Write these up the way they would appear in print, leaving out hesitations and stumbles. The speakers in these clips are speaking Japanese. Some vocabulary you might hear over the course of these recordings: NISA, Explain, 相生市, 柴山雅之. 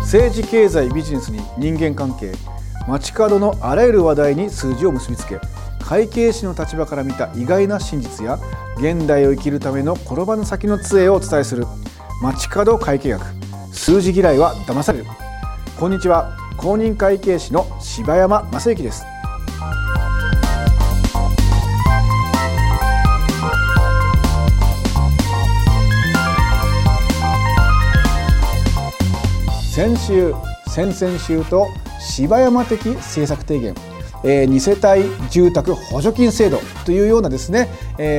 政治経済ビジネスに人間関係街角のあらゆる話題に数字を結びつけ会計士の立場から見た意外な真実や現代を生きるための転ばぬ先の杖をお伝えする街角会計学数字嫌いは騙される。こんにちは、公認会計士の柴山雅之です。先週、先々週と柴山的政策提言、2世帯住宅補助金制度というようなですね、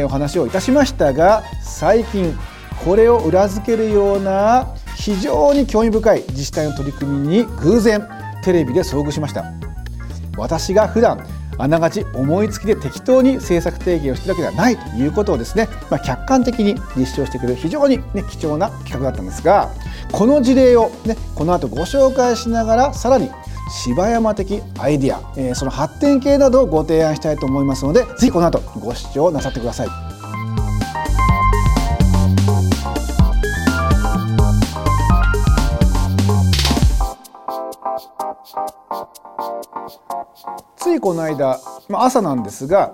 お話をいたしましたが、最近これを裏付けるような非常に興味深い自治体の取り組みに偶然テレビで遭遇しました。私が普段あながち思いつきで適当に政策提言をしているわけではないということをですね、客観的に立証してくれる非常に、貴重な企画だったんですが、この事例を、この後ご紹介しながらさらに柴山的アイディア、その発展系などをご提案したいと思いますので、ぜひこの後ご視聴なさってください。ついこの間、朝なんですが、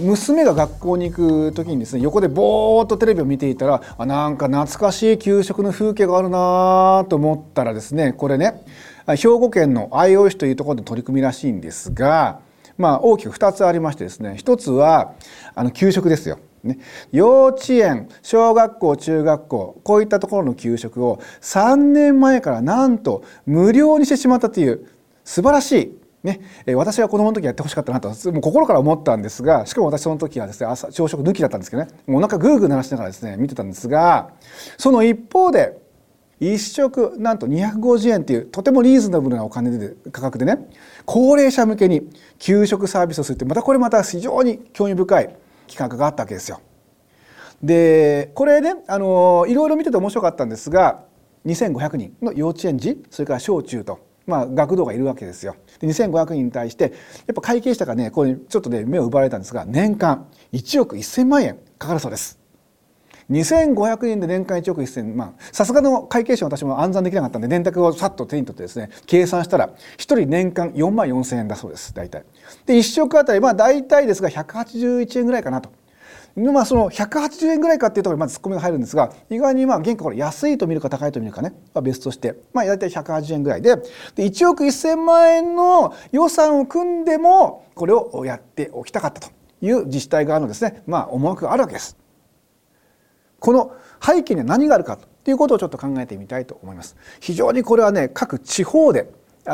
娘が学校に行く時にですね、横でぼーっとテレビを見ていたら、なんか懐かしい給食の風景があるなと思ったらですね、これね、兵庫県の相生市というところで取り組みらしいんですが、大きく2つありましてですね、1つは給食ですよ。幼稚園、小学校、中学校、こういったところの給食を3年前からなんと無料にしてしまったという素晴らしい、私は子供の時やってほしかったなともう心から思ったんですが、しかも私その時はですね、朝食抜きだったんですけどね、お腹グーグー鳴らしながらですね見てたんですが、その一方で1食なんと250円というとてもリーズナブルなお金で価格でね、高齢者向けに給食サービスをするって、また非常に興味深い企画があったわけですよ。でこれね、いろいろ見てて面白かったんですが、2500人の幼稚園児、それから小中と、学童がいるわけですよ。で2500人に対してやっぱ会計士がね、これちょっとね目を奪われたんですが、年間1億1000万円かかるそうです。2500人で年間1億1000万、さすがの会計士の私も暗算できなかったんで、電卓をさっと手に取ってですね計算したら、1人年間4万4000円だそうです。大体で1食あたり、大体ですが181円ぐらいかなと。その180円ぐらいかっていうところにまずツッコミが入るんですが、意外に原価これ安いと見るか高いと見るかね、別として大体180円ぐらいで、1億1000万円の予算を組んでもこれをやっておきたかったという自治体側のですね、思惑があるわけです。この背景には何があるかということをちょっと考えてみたいと思います。非常にこれはね、各地方で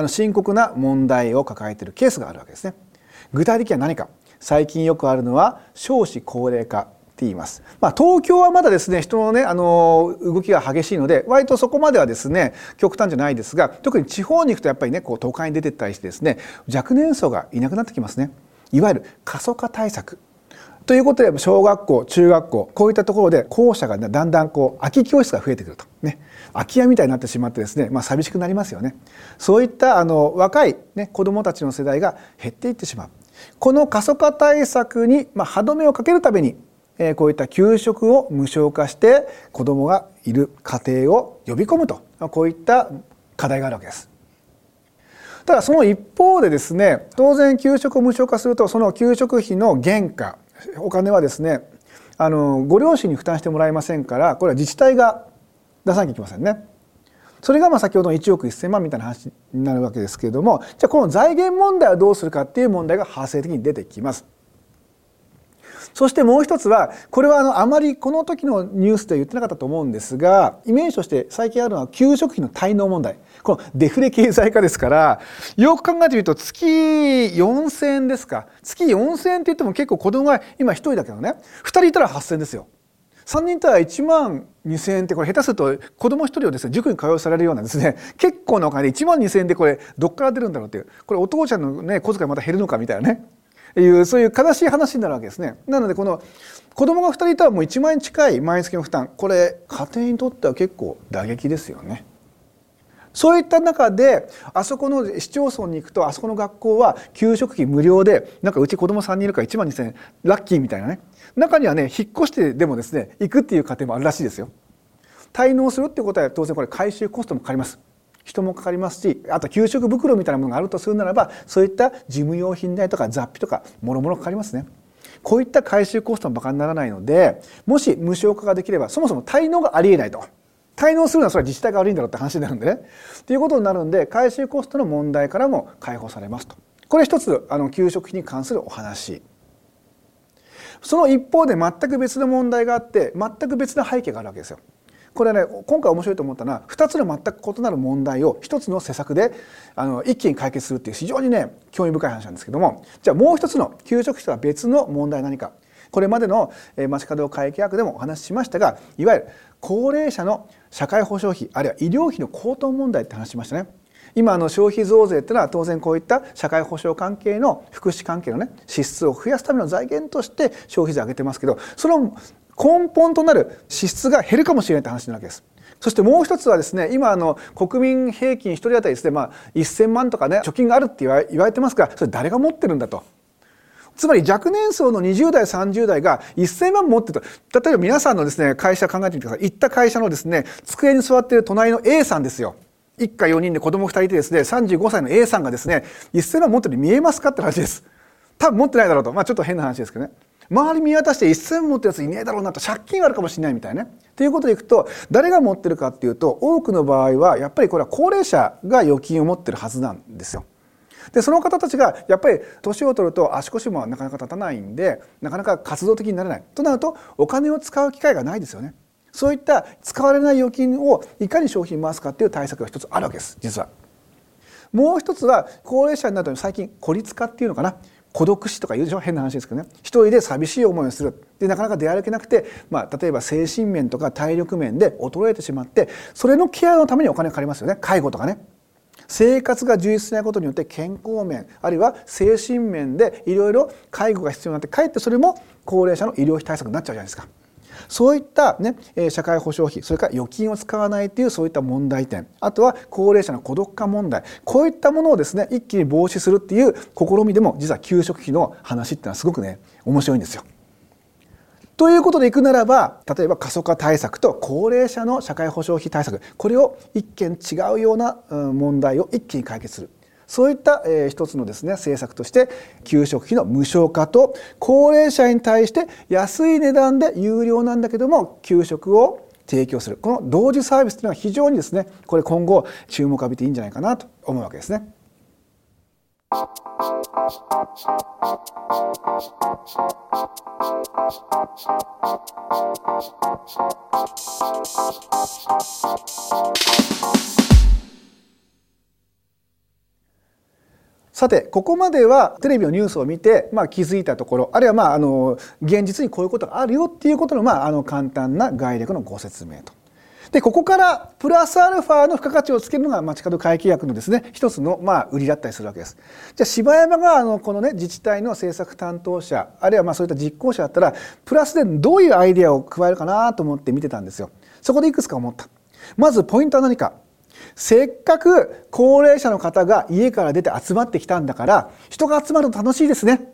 深刻な問題を抱えているケースがあるわけですね。具体的には何か、最近よくあるのは少子高齢化って言います。東京はまだですね、人のね、動きが激しいので、割とそこまではですね、極端じゃないですが、特に地方に行くとやっぱりね、都会に出てったりしてですね、若年層がいなくなってきますね。いわゆる過疎化対策。ということで、小学校、中学校、こういったところで校舎がだんだん空き教室が増えてくると、空き家みたいになってしまってですね、寂しくなりますよね。そういった若い、子どもたちの世代が減っていってしまう。この過疎化対策に、歯止めをかけるために、こういった給食を無償化して子どもがいる家庭を呼び込むと、こういった課題があるわけです。ただその一方でですね、当然給食を無償化すると、その給食費の原価、お金はですね、ご両親に負担してもらえませんから、これは自治体が出さなきゃいけませんね。それが先ほどの1億1000万みたいな話になるわけですけれども、じゃあこの財源問題はどうするかっていう問題が発生的に出てきます。そしてもう一つは、これはあまりこの時のニュースでは言ってなかったと思うんですが、イメージとして最近あるのは給食費の滞納問題。このデフレ経済化ですから、よく考えてみると月4000円ですか、月4000円って言っても結構子供が今1人だけどね、2人いたら8000円ですよ。3人いたら1万2000円って、これ下手すると子供1人をですね塾に通わされるようなですね、結構なお金で1万2000円で、これどっから出るんだろうっていう、これお父ちゃんのね小遣いまた減るのかみたいなね、そういう悲しい話になるわけですね。なのでこの子供が2人いたらもう1万円近い毎月の負担、これ家庭にとっては結構打撃ですよね。そういった中であそこの市町村に行くとあそこの学校は給食費無料でなんかうち子供3人いるから1万2,000円ラッキーみたいなね。中にはね引っ越してでもですね行くっていう家庭もあるらしいですよ。滞納するってことは当然これ回収コストもかかります。人もかかりますし、あと給食袋みたいなものがあるとするならばそういった事務用品代とか雑費とかもろもろかかりますね。こういった回収コストもバカにならないので、もし無償化ができればそもそも滞納がありえないと。滞納するのはそれは自治体が悪いんだろうって話になるんでね。ということになるんで回収コストの問題からも解放されますと。これ一つ給食費に関するお話。その一方で全く別の問題があって全く別の背景があるわけですよ。これはね今回面白いと思ったのは2つの全く異なる問題を1つの施策で一気に解決するっていう非常にね興味深い話なんですけども、じゃあもう1つの給食費とは別の問題は何か。これまでのまちかど会計学でもお話ししましたが、いわゆる高齢者の社会保障費あるいは医療費の高騰問題って話しましたね。今消費増税ってのは当然こういった社会保障関係の福祉関係のね支出を増やすための財源として消費税上げてますけど、その根本となる支出が減るかもしれないって話なわけです。そしてもう一つはですね、今国民平均1人当たりですね、1000万とかね貯金があるって言われてますから、それ誰が持ってるんだと。つまり若年層の20代30代が1000万持ってると、例えば皆さんのですね会社考えてみてください。行った会社のですね机に座っている隣の A さんですよ。一家4人で子供2人いてですね35歳の A さんがですね1000万持ってるように見えますかって話です。多分持ってないだろうと、ちょっと変な話ですけどね。周り見渡して1000万持ってるやついねえだろうなと、借金があるかもしれないみたいなね。ということでいくと誰が持ってるかっていうと、多くの場合はやっぱりこれは高齢者が預金を持ってるはずなんですよ。でその方たちがやっぱり年を取ると足腰もなかなか立たないんで、なかなか活動的になれないとなるとお金を使う機会がないですよね。そういった使われない預金をいかに消費に回すかっていう対策が一つあるわけです。実はもう一つは高齢者になると最近孤立化っていうのかな、孤独死とかいうでしょ、変な話ですけどね。一人で寂しい思いをするでなかなか出歩けなくて、例えば精神面とか体力面で衰えてしまって、それのケアのためにお金がかかりますよね。介護とかね、生活が充実しないことによって健康面あるいは精神面でいろいろ介護が必要になって、かえってそれも高齢者の医療費対策になっちゃうじゃないですか。そういったね社会保障費、それから預金を使わないというそういった問題点、あとは高齢者の孤独化問題、こういったものをですね一気に防止するっていう試みでも実は給食費の話ってのはすごくね面白いんですよ。ということでいくならば、例えば過疎化対策と高齢者の社会保障費対策、これを一見違うような問題を一気に解決する、そういった一つのですね政策として給食費の無償化と、高齢者に対して安い値段で有料なんだけども給食を提供する、この同時サービスというのは非常にですねこれ今後注目を浴びていいんじゃないかなと思うわけですね。さてここまではテレビのニュースを見て、気づいたところ、あるいは現実にこういうことがあるよっていうことの、簡単な概略のご説明と。でここからプラスアルファの付加価値をつけるのがまちかど会計学のですね一つの売りだったりするわけです。じゃあ柴山がこのね自治体の政策担当者あるいはそういった実行者だったらプラスでどういうアイデアを加えるかなと思って見てたんですよ。そこでいくつか思った。まずポイントは何か。せっかく高齢者の方が家から出て集まってきたんだから人が集まると楽しいですね。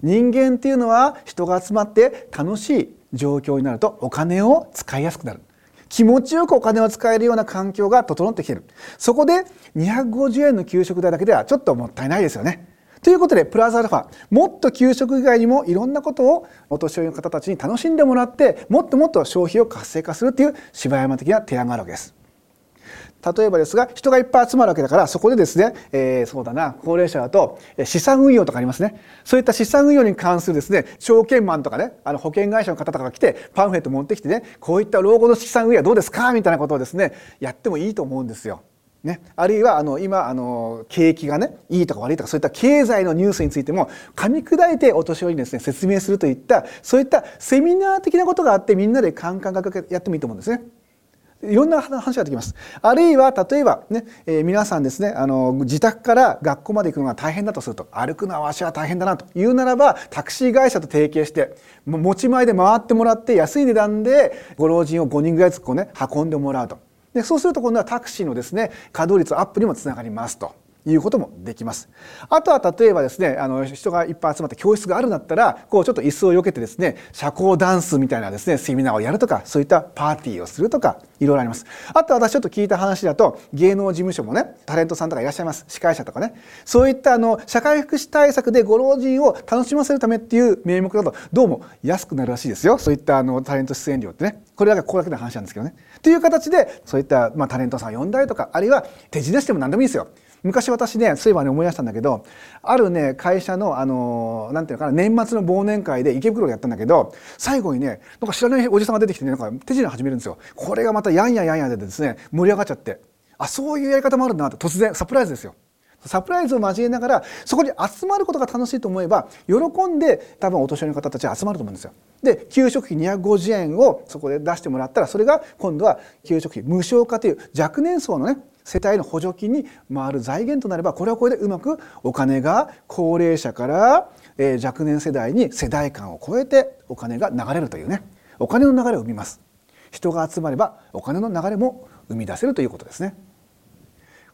人間っていうのは人が集まって楽しい状況になるとお金を使いやすくなる。気持ちよくお金を使えるような環境が整ってきている。そこで250円の給食代だけではちょっともったいないですよね。ということでプラスアルファ、もっと給食以外にもいろんなことをお年寄りの方たちに楽しんでもらってもっともっと消費を活性化するという柴山的な提案があるわけです。例えばですが人がいっぱい集まるわけだから、そこでですね、そうだな、高齢者だと資産運用とかありますね。そういった資産運用に関するですね証券マンとかね保険会社の方とかが来てパンフレット持ってきてね、こういった老後の資産運用はどうですかみたいなことをですねやってもいいと思うんですよ。ね、あるいは今景気がねいいとか悪いとかそういった経済のニュースについても噛み砕いてお年寄りにですね説明するといったそういったセミナー的なことがあってみんなでカンカンカンやってもいいと思うんですね。いろんな話ができます。あるいは例えばね、皆さんですね自宅から学校まで行くのが大変だとすると、歩くのはわしは大変だなというならばタクシー会社と提携して持ち前で回ってもらって安い値段でご老人を5人ぐらいずつこうね運んでもらうと。でそうすると今度はタクシーのですね稼働率アップにもつながりますということもできます。あとは例えばですね人がいっぱい集まって教室があるんだったらこうちょっと椅子を避けてですね社交ダンスみたいなですねセミナーをやるとかそういったパーティーをするとかいろいろあります。あと私ちょっと聞いた話だと芸能事務所もねタレントさんとかいらっしゃいます司会者とかねそういった社会福祉対策でご老人を楽しませるためっていう名目だとどうも安くなるらしいですよそういったタレント出演料ってねこれだけここだけの話なんですけどねという形でそういったタレントさんを呼んだりとかあるいは手品しても何でもいいですよ。昔私ねそういえばね思い出したんだけどあるね会社のなんていうのかな年末の忘年会で池袋でやったんだけど最後にねなんか知らないおじさんが出てきてねなんか手品始めるんですよ。これがまたやんややんやでですね盛り上がっちゃってあそういうやり方もあるんだなって突然サプライズですよ。サプライズを交えながらそこに集まることが楽しいと思えば喜んで多分お年寄りの方たちは集まると思うんですよ。で給食費250円をそこで出してもらったらそれが今度は給食費無償化という若年層のね世帯の補助金に回る財源となればこれはこれでうまくお金が高齢者から若年世代に世代間を超えてお金が流れるというねお金の流れを生みます。人が集まればお金の流れも生み出せるということですね。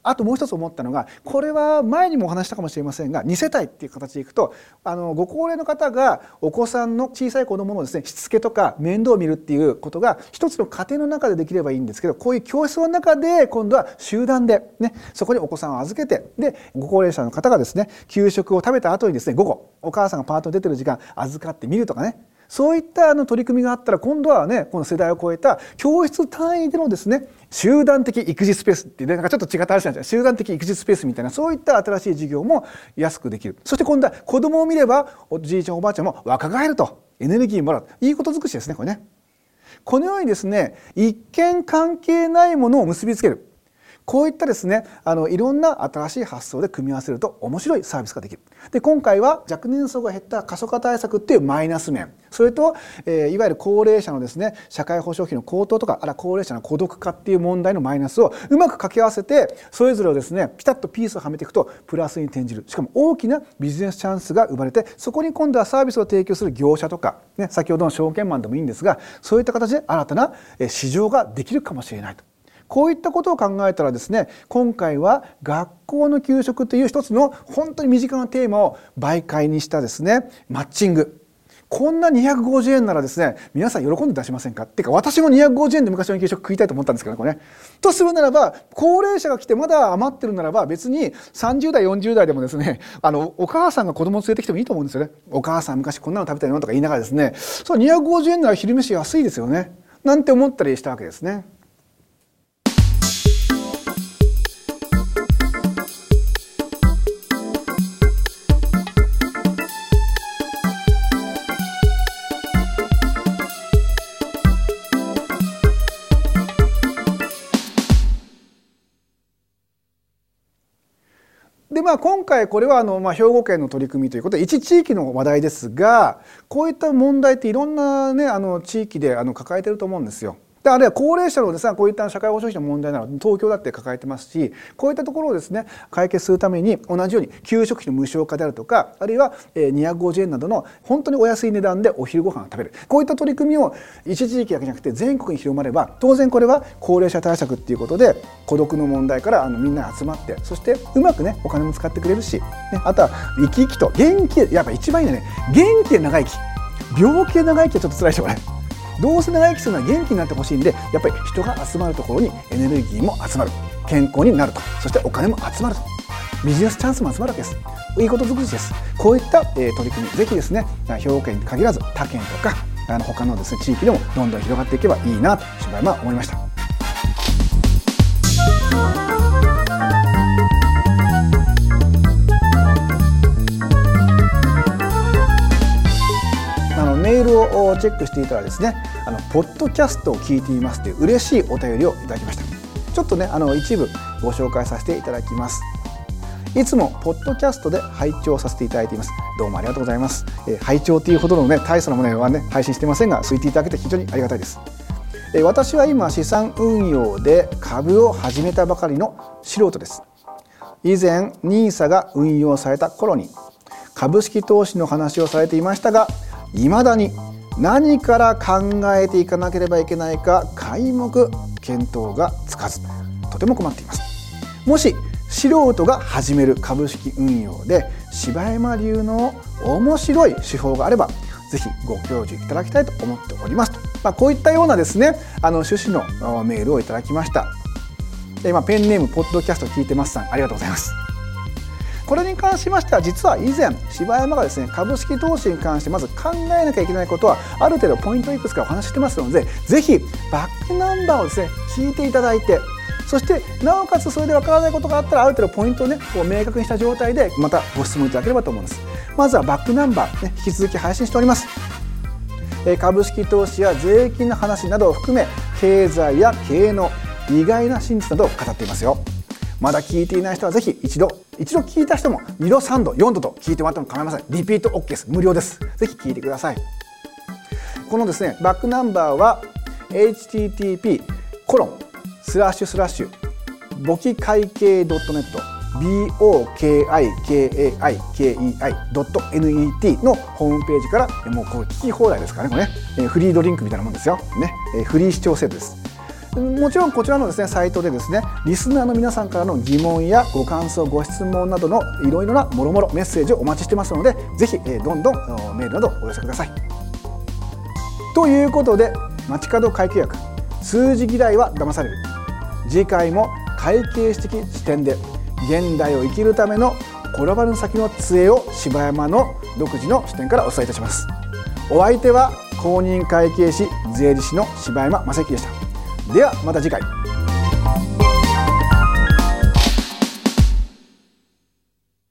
あともう一つ思ったのがこれは前にもお話したかもしれませんが2世帯っていう形でいくとご高齢の方がお子さんの小さい子どものですねしつけとか面倒を見るっていうことが一つの家庭の中でできればいいんですけどこういう教室の中で今度は集団でねそこにお子さんを預けてでご高齢者の方がですね給食を食べた後にですね午後お母さんがパートに出てる時間預かってみるとかねそういった取り組みがあったら今度はねこの世代を超えた教室単位でのですね集団的育児スペースっていうねなんかちょっと違った話なんですよ。集団的育児スペースみたいなそういった新しい事業も安くできる。そして今度は子供を見ればおじいちゃんおばあちゃんも若返るとエネルギーもらういいこと尽くしですねこれね。このようにですね一見関係ないものを結びつけるこういったですねいろんな新しい発想で組み合わせると面白いサービスができる。で今回は若年層が減った過疎化対策っていうマイナス面それと、いわゆる高齢者のですね社会保障費の高騰とかあら高齢者の孤独化っていう問題のマイナスをうまく掛け合わせてそれぞれをですねピタッとピースをはめていくとプラスに転じるしかも大きなビジネスチャンスが生まれてそこに今度はサービスを提供する業者とか、ね、先ほどの証券マンでもいいんですがそういった形で新たな市場ができるかもしれないと。こういったことを考えたらですね今回は学校の給食という一つの本当に身近なテーマを媒介にしたですねマッチングこんな250円ならですね皆さん喜んで出しませんかっていうか私も250円で昔の給食食いたいと思ったんですけどねこれね。とするならば高齢者が来てまだ余ってるならば別に30代40代でもですねお母さんが子供を連れてきてもいいと思うんですよね。お母さん昔こんなの食べたよとか言いながらですねそう250円なら昼飯安いですよねなんて思ったりしたわけですね。で今回これは兵庫県の取り組みということで一地域の話題ですがこういった問題っていろんな、ね、地域で抱えてると思うんですよ。であるいは高齢者のですねこういった社会保障費の問題なら東京だって抱えてますしこういったところをですね解決するために同じように給食費の無償化であるとかあるいは250円などの本当にお安い値段でお昼ご飯を食べるこういった取り組みを一地域だけじゃなくて全国に広まれば当然これは高齢者対策っていうことで孤独の問題からみんな集まってそしてうまくねお金も使ってくれるし、ね、あとは生き生きと元気やっぱ一番いいのはね元気で長生き病気で長生きはちょっと辛いでしょこれ。どうせ長生きするのは元気になってほしいんでやっぱり人が集まるところにエネルギーも集まる健康になるとそしてお金も集まるとビジネスチャンスも集まるわけです。いいこと尽くしです。こういった取り組みぜひですね兵庫県に限らず他県とか他のですね地域でもどんどん広がっていけばいいなと柴山は思いました。メールをチェックしていたらですねポッドキャストを聞いていますという嬉しいお便りをいただきました。ちょっとね一部ご紹介させていただきます。いつもポッドキャストで拝聴させていただいています。どうもありがとうございます。拝聴というほどのね大層なものはね配信してませんが聞いていただけて非常にありがたいです。私は今資産運用で株を始めたばかりの素人です。以前 NISA が運用された頃に株式投資の話をされていましたが未だに何から考えていかなければいけないか皆目見当がつかず、とても困っています。もし素人が始める株式運用で柴山流の面白い手法があれば、ぜひご教授いただきたいと思っておりますと、こういったようなですね、趣旨のメールをいただきました。今ペンネームポッドキャスト聞いてますさん、ありがとうございます。これに関しましては、実は以前柴山がですね、株式投資に関してまず考えなきゃいけないことはある程度ポイントいくつかお話ししてますので、ぜひバックナンバーをですね、聞いていただいて、そしてなおかつそれでわからないことがあったら、ある程度ポイントをね、こう明確にした状態でまたご質問いただければと思うんです。まずはバックナンバー、引き続き配信しております。株式投資や税金の話などを含め、経済や経営の意外な真実などを語っていますよ。まだ聞いていない人はぜひ一度聞いた人も2度3度4度と聞いてもらっても構いません。リピート OK です。無料です。ぜひ聞いてください。このですね、バックナンバーは http://簿記会計.net のホームページから、もうこれ聞き放題ですからね、これね、フリードリンクみたいなもんですよ、ね、フリー視聴制度です。もちろんこちらのですね、サイトでですね、リスナーの皆さんからの疑問やご感想、ご質問などのいろいろなもろもろメッセージをお待ちしてますので、ぜひどんどんメールなどお寄せください。ということで、街角会計学、数字嫌いは騙される。次回も会計士的視点で現代を生きるための転ばぬ先の杖を柴山の独自の視点からお伝えいたします。お相手は公認会計士税理士の柴山正樹でした。ではまた次回。